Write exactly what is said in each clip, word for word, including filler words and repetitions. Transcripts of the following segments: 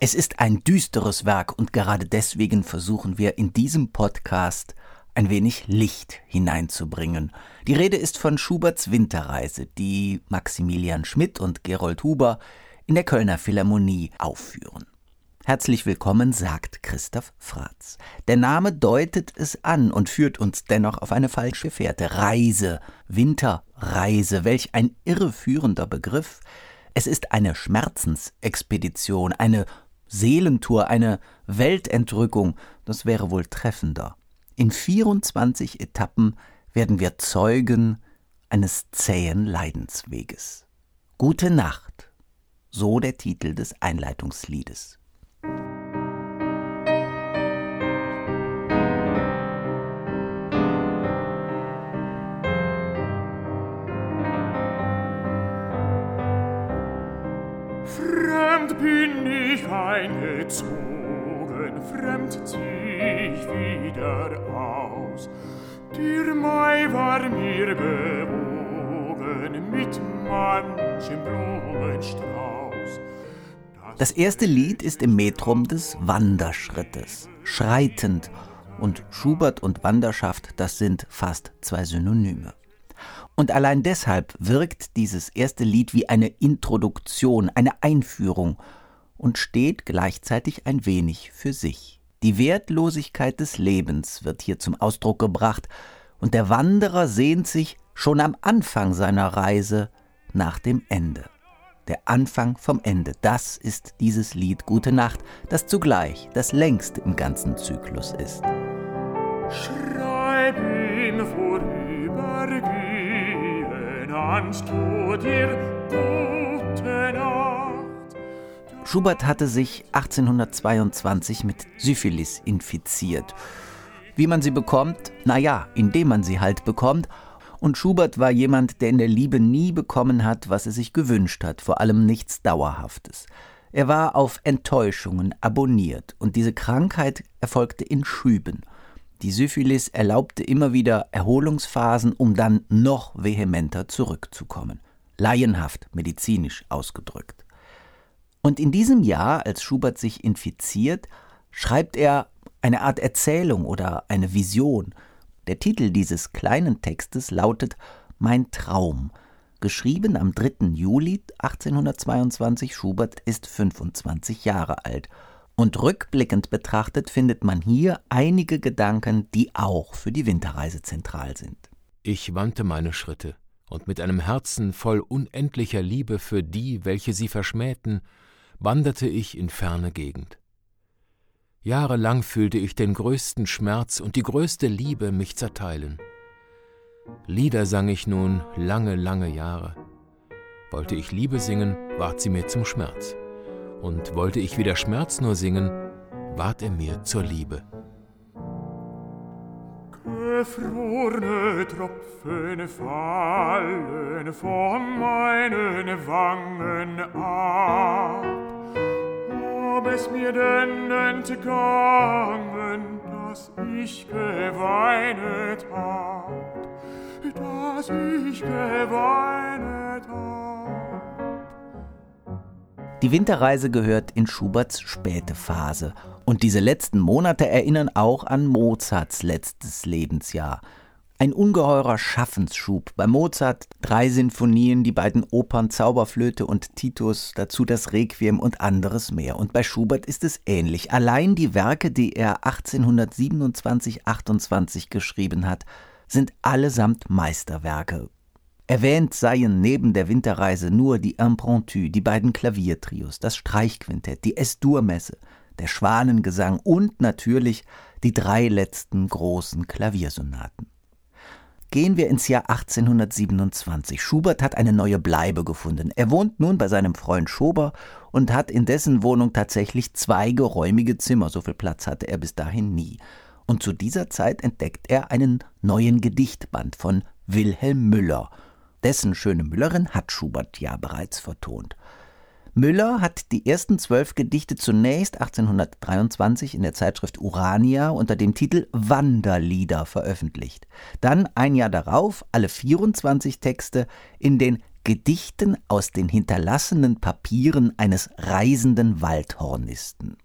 Es ist ein düsteres Werk und gerade deswegen versuchen wir in diesem Podcast ein wenig Licht hineinzubringen. Die Rede ist von Schuberts Winterreise, die Maximilian Schmidt und Gerold Huber in der Kölner Philharmonie aufführen. Herzlich willkommen, sagt Christoph Vratz. Der Name deutet es an und führt uns dennoch auf eine falsche Fährte. Reise, Winterreise, welch ein irreführender Begriff. Es ist eine Schmerzensexpedition, eine Seelentour, eine Weltentrückung, das wäre wohl treffender. In vierundzwanzig Etappen werden wir Zeugen eines zähen Leidensweges. Gute Nacht, so der Titel des Einleitungsliedes. Fremd bin ich eingezogen, fremd zieh ich wieder aus. Der Mai war mir gewogen mit manchem Blumenstrauß. Das erste Lied ist im Metrum des Wanderschrittes, schreitend. Und Schubert und Wanderschaft, das sind fast zwei Synonyme. Und allein deshalb wirkt dieses erste Lied wie eine Introduktion, eine Einführung und steht gleichzeitig ein wenig für sich. Die Wertlosigkeit des Lebens wird hier zum Ausdruck gebracht und der Wanderer sehnt sich schon am Anfang seiner Reise nach dem Ende. Der Anfang vom Ende, das ist dieses Lied Gute Nacht, das zugleich das längste im ganzen Zyklus ist. Schreib ihn vorübergehen, anstatt dir gute Nacht. Schubert hatte sich achtzehnhundertzweiundzwanzig mit Syphilis infiziert. Wie man sie bekommt? Naja, indem man sie halt bekommt. Und Schubert war jemand, der in der Liebe nie bekommen hat, was er sich gewünscht hat, vor allem nichts Dauerhaftes. Er war auf Enttäuschungen abonniert und diese Krankheit erfolgte in Schüben. Die Syphilis erlaubte immer wieder Erholungsphasen, um dann noch vehementer zurückzukommen. Laienhaft, medizinisch ausgedrückt. Und in diesem Jahr, als Schubert sich infiziert, schreibt er eine Art Erzählung oder eine Vision. Der Titel dieses kleinen Textes lautet »Mein Traum«, geschrieben am dritter Juli achtzehnhundertzweiundzwanzig. Schubert ist fünfundzwanzig Jahre alt. Und rückblickend betrachtet findet man hier einige Gedanken, die auch für die Winterreise zentral sind. Ich wandte meine Schritte, und mit einem Herzen voll unendlicher Liebe für die, welche sie verschmähten, wanderte ich in ferne Gegend. Jahrelang fühlte ich den größten Schmerz und die größte Liebe mich zerteilen. Lieder sang ich nun lange, lange Jahre. Wollte ich Liebe singen, ward sie mir zum Schmerz. Und wollte ich wieder Schmerz nur singen, ward er mir zur Liebe. Gefrorene Tropfen fallen von meinen Wangen ab. Ob es mir denn entgangen, dass ich geweinet hab, dass ich geweinet hab. Die Winterreise gehört in Schuberts späte Phase und diese letzten Monate erinnern auch an Mozarts letztes Lebensjahr. Ein ungeheurer Schaffensschub. Bei Mozart drei Sinfonien, die beiden Opern Zauberflöte und Titus, dazu das Requiem und anderes mehr. Und bei Schubert ist es ähnlich. Allein die Werke, die er achtzehnhundertsiebenundzwanzig, achtundzwanzig geschrieben hat, sind allesamt Meisterwerke. Erwähnt seien neben der Winterreise nur die Impromptu, die beiden Klaviertrios, das Streichquintett, die Es-Dur-Messe, der Schwanengesang und natürlich die drei letzten großen Klaviersonaten. Gehen wir ins Jahr achtzehnhundertsiebenundzwanzig. Schubert hat eine neue Bleibe gefunden. Er wohnt nun bei seinem Freund Schober und hat in dessen Wohnung tatsächlich zwei geräumige Zimmer. So viel Platz hatte er bis dahin nie. Und zu dieser Zeit entdeckt er einen neuen Gedichtband von Wilhelm Müller. Dessen schöne Müllerin hat Schubert ja bereits vertont. Müller hat die ersten zwölf Gedichte zunächst achtzehnhundertdreiundzwanzig in der Zeitschrift Urania unter dem Titel Wanderlieder veröffentlicht. Dann ein Jahr darauf alle vierundzwanzig Texte in den Gedichten aus den hinterlassenen Papieren eines reisenden Waldhornisten.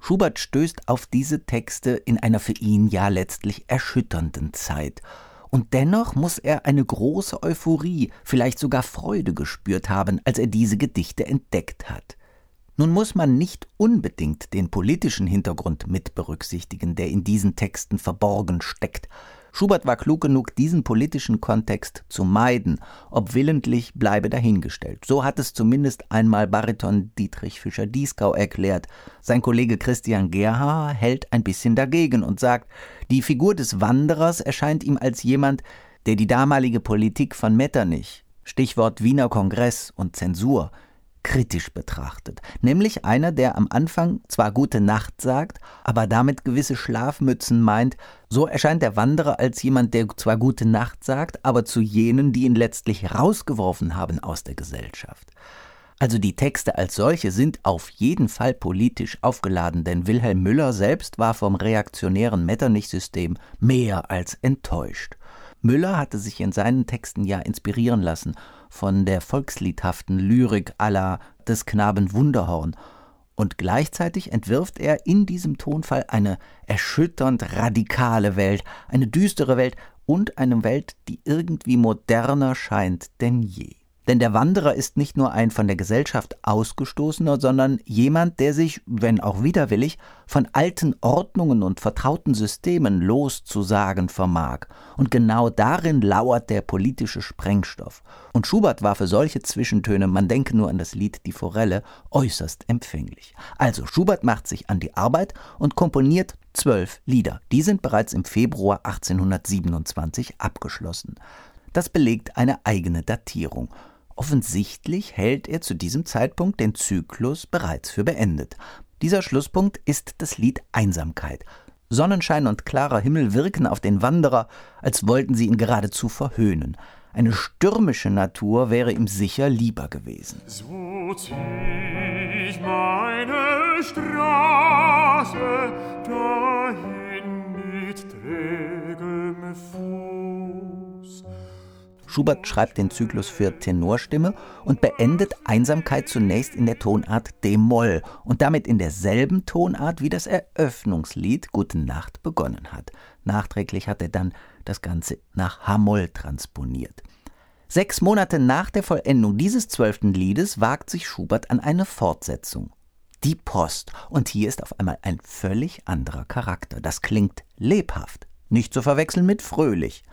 Schubert stößt auf diese Texte in einer für ihn ja letztlich erschütternden Zeit. Und dennoch muss er eine große Euphorie, vielleicht sogar Freude gespürt haben, als er diese Gedichte entdeckt hat. Nun muss man nicht unbedingt den politischen Hintergrund mit berücksichtigen, der in diesen Texten verborgen steckt. Schubert war klug genug, diesen politischen Kontext zu meiden, ob willentlich bleibe dahingestellt. So hat es zumindest einmal Bariton Dietrich Fischer-Dieskau erklärt. Sein Kollege Christian Gerhaher hält ein bisschen dagegen und sagt, die Figur des Wanderers erscheint ihm als jemand, der die damalige Politik von Metternich, Stichwort Wiener Kongress und Zensur, kritisch betrachtet, nämlich einer, der am Anfang zwar Gute Nacht sagt, aber damit gewisse Schlafmützen meint. So erscheint der Wanderer als jemand, der zwar Gute Nacht sagt, aber zu jenen, die ihn letztlich rausgeworfen haben aus der Gesellschaft. Also die Texte als solche sind auf jeden Fall politisch aufgeladen, denn Wilhelm Müller selbst war vom reaktionären Metternich-System mehr als enttäuscht. Müller hatte sich in seinen Texten ja inspirieren lassen von der volksliedhaften Lyrik à la des Knaben Wunderhorn. Und gleichzeitig entwirft er in diesem Tonfall eine erschütternd radikale Welt, eine düstere Welt und eine Welt, die irgendwie moderner scheint denn je. Denn der Wanderer ist nicht nur ein von der Gesellschaft Ausgestoßener, sondern jemand, der sich, wenn auch widerwillig, von alten Ordnungen und vertrauten Systemen loszusagen vermag. Und genau darin lauert der politische Sprengstoff. Und Schubert war für solche Zwischentöne, man denke nur an das Lied Die Forelle, äußerst empfänglich. Also Schubert macht sich an die Arbeit und komponiert zwölf Lieder. Die sind bereits im Februar achtzehnhundertsiebenundzwanzig abgeschlossen. Das belegt eine eigene Datierung. Offensichtlich hält er zu diesem Zeitpunkt den Zyklus bereits für beendet. Dieser Schlusspunkt ist das Lied Einsamkeit. Sonnenschein und klarer Himmel wirken auf den Wanderer, als wollten sie ihn geradezu verhöhnen. Eine stürmische Natur wäre ihm sicher lieber gewesen. So zieh ich meine Straße dahin mit trägem Fuß. Schubert schreibt den Zyklus für Tenorstimme und beendet Einsamkeit zunächst in der Tonart D-Moll und damit in derselben Tonart, wie das Eröffnungslied Gute Nacht begonnen hat. Nachträglich hat er dann das Ganze nach H-Moll transponiert. Sechs Monate nach der Vollendung dieses zwölften Liedes wagt sich Schubert an eine Fortsetzung. Die Post. Und hier ist auf einmal ein völlig anderer Charakter. Das klingt lebhaft, nicht zu verwechseln mit fröhlich.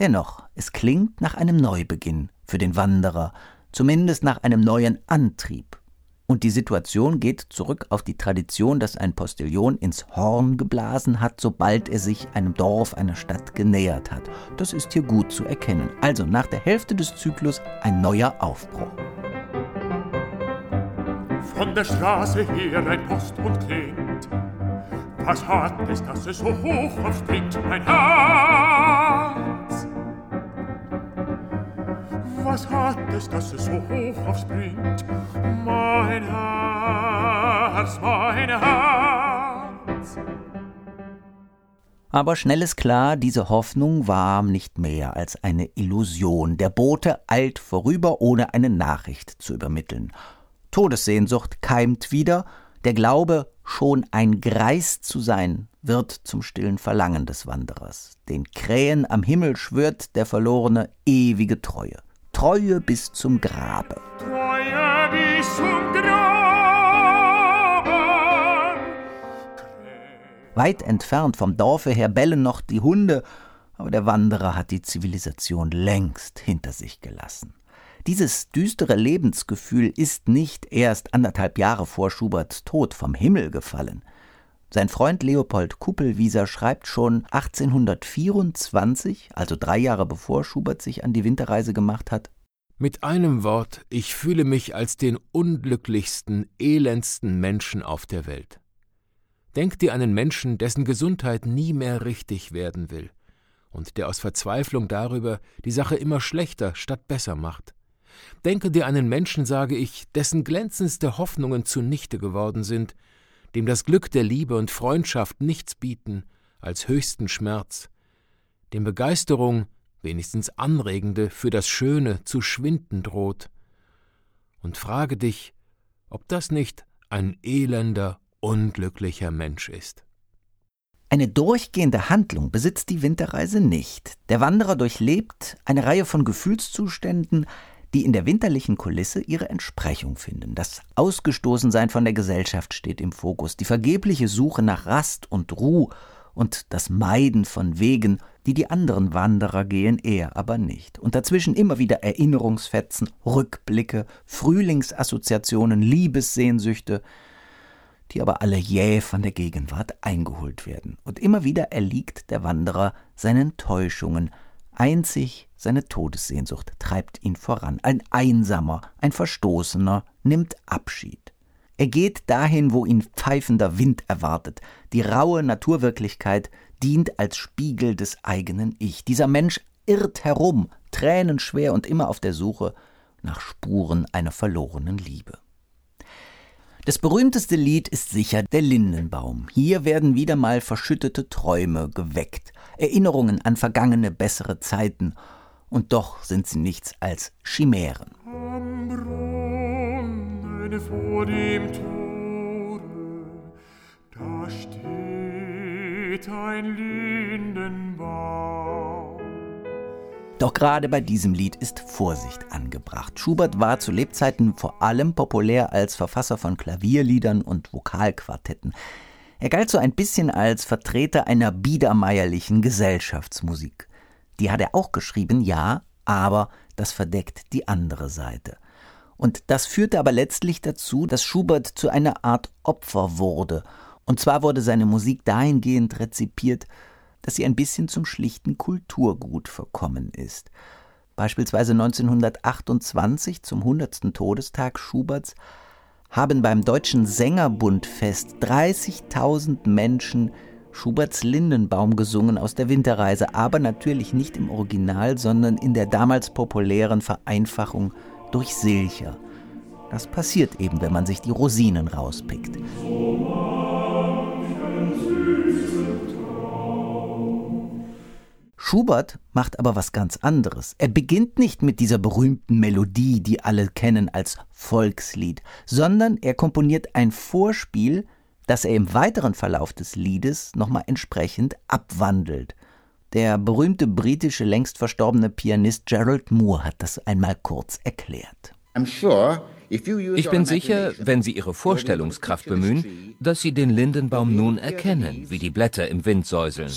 Dennoch, es klingt nach einem Neubeginn für den Wanderer, zumindest nach einem neuen Antrieb. Und die Situation geht zurück auf die Tradition, dass ein Postillon ins Horn geblasen hat, sobald er sich einem Dorf, einer Stadt genähert hat. Das ist hier gut zu erkennen. Also nach der Hälfte des Zyklus ein neuer Aufbruch. Von der Straße her ein Post und klingt. Was hart ist, dass es so hoch aufspringt, mein Herr. Was hat es, dass es so hoch aufspringt? Mein Herz, mein Herz. Aber schnell ist klar, diese Hoffnung war nicht mehr als eine Illusion. Der Bote eilt vorüber, ohne eine Nachricht zu übermitteln. Todessehnsucht keimt wieder. Der Glaube, schon ein Greis zu sein, wird zum stillen Verlangen des Wanderers. Den Krähen am Himmel schwört der Verlorene ewige Treue. Treue bis zum Grabe. Treue bis zum Grabe. Weit entfernt vom Dorfe her bellen noch die Hunde, aber der Wanderer hat die Zivilisation längst hinter sich gelassen. Dieses düstere Lebensgefühl ist nicht erst anderthalb Jahre vor Schuberts Tod vom Himmel gefallen. Sein Freund Leopold Kuppelwieser schreibt schon achtzehnhundertvierundzwanzig, also drei Jahre bevor Schubert sich an die Winterreise gemacht hat: Mit einem Wort, ich fühle mich als den unglücklichsten, elendsten Menschen auf der Welt. Denk dir einen Menschen, dessen Gesundheit nie mehr richtig werden will und der aus Verzweiflung darüber die Sache immer schlechter statt besser macht. Denke dir einen Menschen, sage ich, dessen glänzendste Hoffnungen zunichte geworden sind, dem das Glück der Liebe und Freundschaft nichts bieten als höchsten Schmerz, dem Begeisterung wenigstens Anregende für das Schöne zu schwinden droht, und frage dich, ob das nicht ein elender, unglücklicher Mensch ist. Eine durchgehende Handlung besitzt die Winterreise nicht. Der Wanderer durchlebt eine Reihe von Gefühlszuständen, die in der winterlichen Kulisse ihre Entsprechung finden. Das Ausgestoßensein von der Gesellschaft steht im Fokus, die vergebliche Suche nach Rast und Ruhe und das Meiden von Wegen, die die anderen Wanderer gehen, er aber nicht. Und dazwischen immer wieder Erinnerungsfetzen, Rückblicke, Frühlingsassoziationen, Liebessehnsüchte, die aber alle jäh von der Gegenwart eingeholt werden. Und immer wieder erliegt der Wanderer seinen Täuschungen. Einzig seine Todessehnsucht treibt ihn voran. Ein Einsamer, ein Verstoßener nimmt Abschied. Er geht dahin, wo ihn pfeifender Wind erwartet. Die raue Naturwirklichkeit dient als Spiegel des eigenen Ich. Dieser Mensch irrt herum, tränenschwer und immer auf der Suche nach Spuren einer verlorenen Liebe. Das berühmteste Lied ist sicher der Lindenbaum. Hier werden wieder mal verschüttete Träume geweckt, Erinnerungen an vergangene bessere Zeiten, und doch sind sie nichts als Chimären. Am Brunnen vor dem Tore, da steht ein Lindenbaum. Doch gerade bei diesem Lied ist Vorsicht angebracht. Schubert war zu Lebzeiten vor allem populär als Verfasser von Klavierliedern und Vokalquartetten. Er galt so ein bisschen als Vertreter einer biedermeierlichen Gesellschaftsmusik. Die hat er auch geschrieben, ja, aber das verdeckt die andere Seite. Und das führte aber letztlich dazu, dass Schubert zu einer Art Opfer wurde. Und zwar wurde seine Musik dahingehend rezipiert, dass sie ein bisschen zum schlichten Kulturgut verkommen ist. Beispielsweise neunzehnhundertachtundzwanzig, zum hundertsten Todestag Schuberts, haben beim Deutschen Sängerbundfest dreißigtausend Menschen Schuberts Lindenbaum gesungen aus der Winterreise, aber natürlich nicht im Original, sondern in der damals populären Vereinfachung durch Silcher. Das passiert eben, wenn man sich die Rosinen rauspickt. Schubert macht aber was ganz anderes. Er beginnt nicht mit dieser berühmten Melodie, die alle kennen als Volkslied, sondern er komponiert ein Vorspiel, das er im weiteren Verlauf des Liedes nochmal entsprechend abwandelt. Der berühmte britische, längst verstorbene Pianist Gerald Moore hat das einmal kurz erklärt. I'm sure. Ich bin sicher, wenn Sie Ihre Vorstellungskraft bemühen, dass Sie den Lindenbaum nun erkennen, wie die Blätter im Wind säuseln.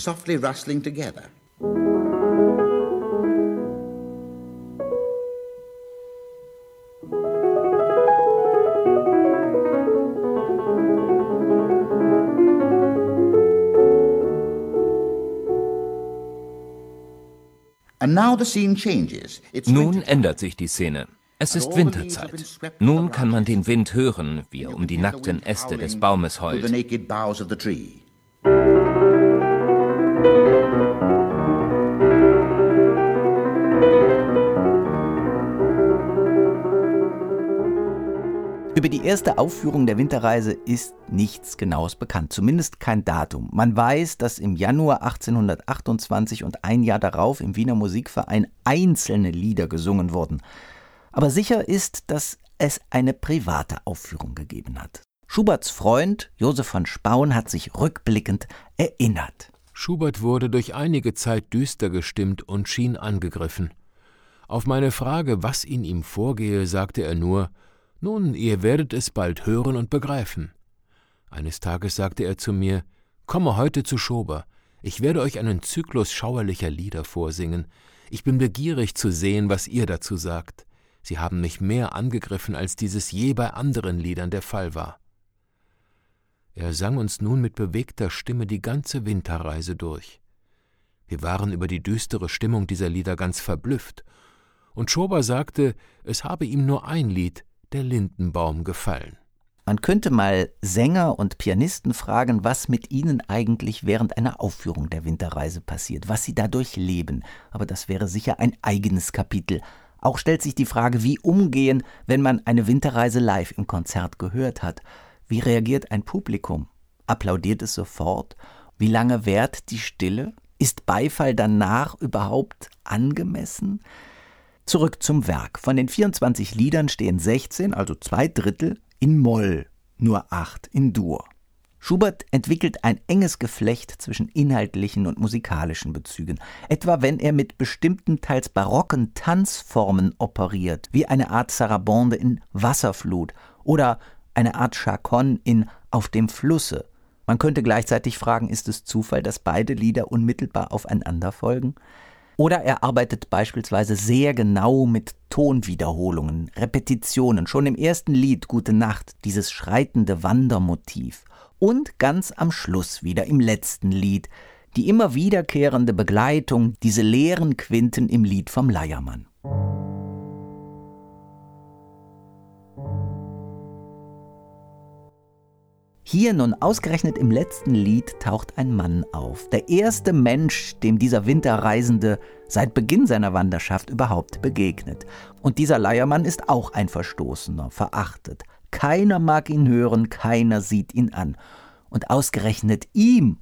Nun ändert sich die Szene. Es ist Winterzeit. Nun kann man den Wind hören, wie er um die nackten Äste des Baumes heult. Über die erste Aufführung der Winterreise ist nichts Genaues bekannt, zumindest kein Datum. Man weiß, dass im Januar achtzehnhundertachtundzwanzig und ein Jahr darauf im Wiener Musikverein einzelne Lieder gesungen wurden. Aber sicher ist, dass es eine private Aufführung gegeben hat. Schuberts Freund Josef von Spaun hat sich rückblickend erinnert. Schubert wurde durch einige Zeit düster gestimmt und schien angegriffen. Auf meine Frage, was in ihm vorgehe, sagte er nur: »Nun, ihr werdet es bald hören und begreifen.« Eines Tages sagte er zu mir: »Komme heute zu Schober. Ich werde euch einen Zyklus schauerlicher Lieder vorsingen. Ich bin begierig zu sehen, was ihr dazu sagt. Sie haben mich mehr angegriffen, als dieses je bei anderen Liedern der Fall war.« Er sang uns nun mit bewegter Stimme die ganze Winterreise durch. Wir waren über die düstere Stimmung dieser Lieder ganz verblüfft, und Schober sagte, es habe ihm nur ein Lied, der Lindenbaum, gefallen. Man könnte mal Sänger und Pianisten fragen, was mit ihnen eigentlich während einer Aufführung der Winterreise passiert, was sie dadurch leben, aber das wäre sicher ein eigenes Kapitel. Auch stellt sich die Frage, wie umgehen, wenn man eine Winterreise live im Konzert gehört hat. Wie reagiert ein Publikum? Applaudiert es sofort? Wie lange währt die Stille? Ist Beifall danach überhaupt angemessen? Zurück zum Werk. Von den vierundzwanzig Liedern stehen sechzehn, also zwei Drittel, in Moll, nur acht in Dur. Schubert entwickelt ein enges Geflecht zwischen inhaltlichen und musikalischen Bezügen, etwa wenn er mit bestimmten, teils barocken Tanzformen operiert, wie eine Art Sarabande in Wasserflut oder eine Art Chaconne in Auf dem Flusse. Man könnte gleichzeitig fragen, ist es Zufall, dass beide Lieder unmittelbar aufeinander folgen? Oder er arbeitet beispielsweise sehr genau mit Tonwiederholungen, Repetitionen, schon im ersten Lied Gute Nacht, dieses schreitende Wandermotiv. Und ganz am Schluss wieder im letzten Lied, die immer wiederkehrende Begleitung, diese leeren Quinten im Lied vom Leiermann. Hier nun ausgerechnet im letzten Lied taucht ein Mann auf. Der erste Mensch, dem dieser Winterreisende seit Beginn seiner Wanderschaft überhaupt begegnet. Und dieser Leiermann ist auch ein Verstoßener, verachtet. Keiner mag ihn hören, keiner sieht ihn an. Und ausgerechnet ihm,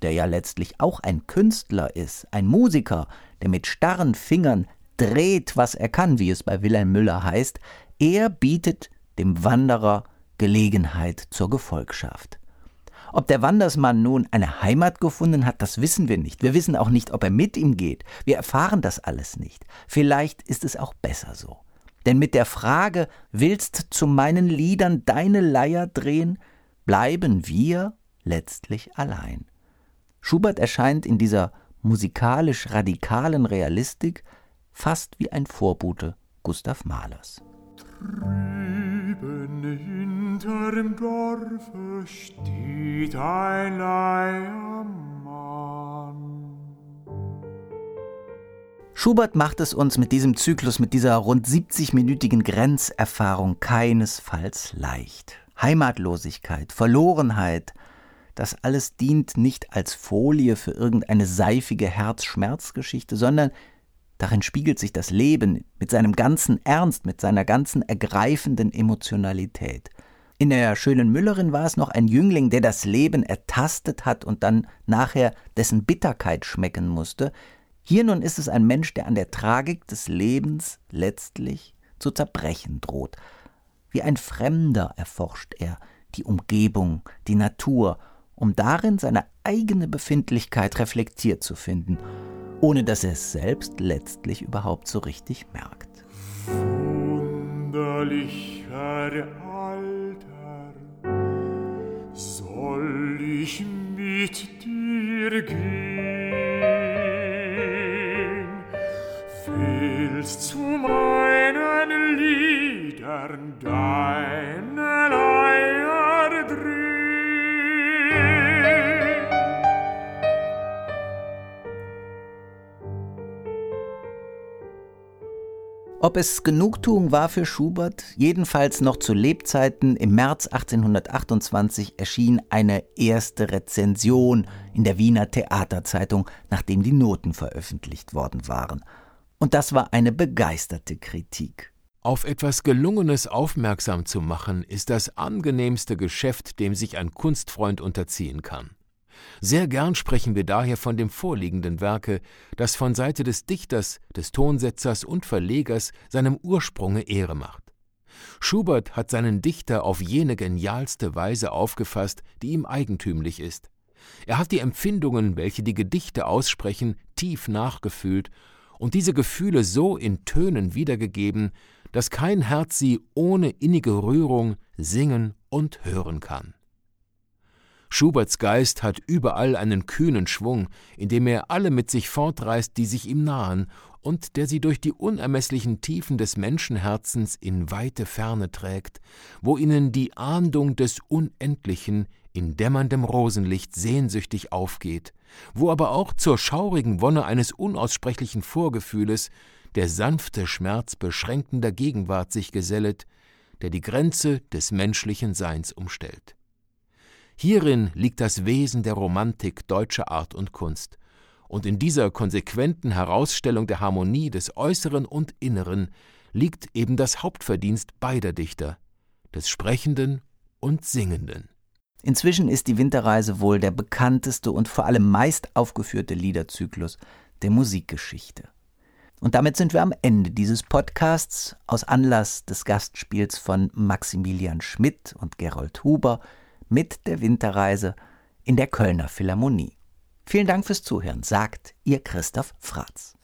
der ja letztlich auch ein Künstler ist, ein Musiker, der mit starren Fingern dreht, was er kann, wie es bei Wilhelm Müller heißt, er bietet dem Wanderer Gelegenheit zur Gefolgschaft. Ob der Wandersmann nun eine Heimat gefunden hat, das wissen wir nicht. Wir wissen auch nicht, ob er mit ihm geht. Wir erfahren das alles nicht. Vielleicht ist es auch besser so. Denn mit der Frage, willst zu meinen Liedern deine Leier drehen, bleiben wir letztlich allein. Schubert erscheint in dieser musikalisch radikalen Realistik fast wie ein Vorbote Gustav Mahlers. Hinterm Dorfe steht ein Leiermann. Schubert macht es uns mit diesem Zyklus, mit dieser rund siebzigminütigen Grenzerfahrung keinesfalls leicht. Heimatlosigkeit, Verlorenheit, das alles dient nicht als Folie für irgendeine seifige Herzschmerzgeschichte, sondern darin spiegelt sich das Leben mit seinem ganzen Ernst, mit seiner ganzen ergreifenden Emotionalität. In der schönen Müllerin war es noch ein Jüngling, der das Leben ertastet hat und dann nachher dessen Bitterkeit schmecken musste. Hier nun ist es ein Mensch, der an der Tragik des Lebens letztlich zu zerbrechen droht. Wie ein Fremder erforscht er die Umgebung, die Natur, um darin seine eigene Befindlichkeit reflektiert zu finden, ohne dass er es selbst letztlich überhaupt so richtig merkt. Wunderlicher Alter, soll ich mit dir gehen? Willst zu meinen Liedern deine Leier drehen? Ob es Genugtuung war für Schubert, jedenfalls noch zu Lebzeiten, im März achtzehnhundertachtundzwanzig erschien eine erste Rezension in der Wiener Theaterzeitung, nachdem die Noten veröffentlicht worden waren. Und das war eine begeisterte Kritik. Auf etwas Gelungenes aufmerksam zu machen, ist das angenehmste Geschäft, dem sich ein Kunstfreund unterziehen kann. Sehr gern sprechen wir daher von dem vorliegenden Werke, das von Seite des Dichters, des Tonsetzers und Verlegers seinem Ursprunge Ehre macht. Schubert hat seinen Dichter auf jene genialste Weise aufgefasst, die ihm eigentümlich ist. Er hat die Empfindungen, welche die Gedichte aussprechen, tief nachgefühlt und diese Gefühle so in Tönen wiedergegeben, dass kein Herz sie ohne innige Rührung singen und hören kann. Schuberts Geist hat überall einen kühnen Schwung, indem er alle mit sich fortreißt, die sich ihm nahen, und der sie durch die unermesslichen Tiefen des Menschenherzens in weite Ferne trägt, wo ihnen die Ahndung des Unendlichen in dämmerndem Rosenlicht sehnsüchtig aufgeht, wo aber auch zur schaurigen Wonne eines unaussprechlichen Vorgefühles der sanfte Schmerz beschränkender Gegenwart sich gesellet, der die Grenze des menschlichen Seins umstellt. Hierin liegt das Wesen der Romantik deutscher Art und Kunst. Und in dieser konsequenten Herausstellung der Harmonie des Äußeren und Inneren liegt eben das Hauptverdienst beider Dichter, des Sprechenden und Singenden. Inzwischen ist die Winterreise wohl der bekannteste und vor allem meist aufgeführte Liederzyklus der Musikgeschichte. Und damit sind wir am Ende dieses Podcasts. Aus Anlass des Gastspiels von Maximilian Schmidt und Gerold Huber mit der Winterreise in der Kölner Philharmonie. Vielen Dank fürs Zuhören, sagt Ihr Christoph Vratz.